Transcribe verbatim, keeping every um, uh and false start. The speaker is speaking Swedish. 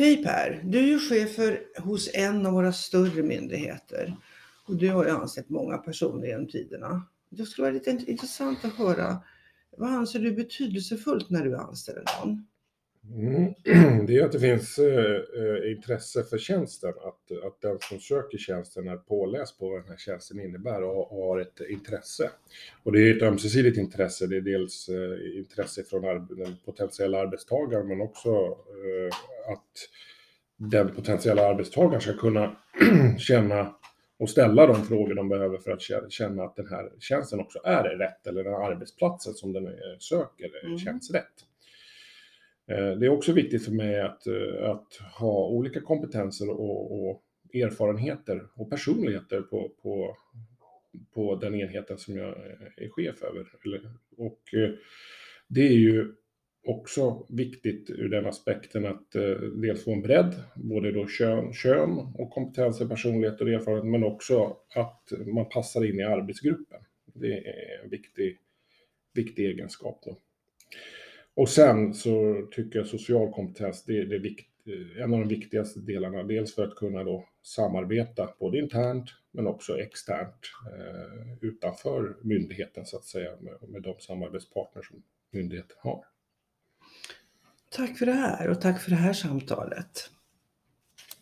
Hej Per, du är ju chef för, hos en av våra större myndigheter och du har ju ansett många personer genom tiderna. Det skulle vara lite intressant att höra, vad anser du betydelsefullt när du anställer någon? Mm. Det är att det finns eh, intresse för tjänsten, att, att den som söker tjänsten är påläst på vad den här tjänsten innebär och, och har ett intresse. Och det är ett ömsesidigt intresse, det är dels eh, intresse från arb- den potentiella arbetstagaren, men också eh, att den potentiella arbetstagaren ska kunna känna och ställa de frågor de behöver för att känna att den här tjänsten också är rätt, eller den här arbetsplatsen som den söker mm. känns rätt. Det är också viktigt för mig att, att ha olika kompetenser och, och erfarenheter och personligheter på, på, på den enheten som jag är chef över. Och det är ju också viktigt ur den aspekten att dels få en bredd, både då kön, kön och kompetenser, personlighet och erfarenhet, men också att man passar in i arbetsgruppen. Det är en viktig, viktig egenskap då. Och sen så tycker jag social kompetens, det är, det är vikt, en av de viktigaste delarna. Dels för att kunna då samarbeta både internt men också externt eh, utanför myndigheten så att säga. Med, med de samarbetspartner som myndigheten har. Tack för det här och tack för det här samtalet.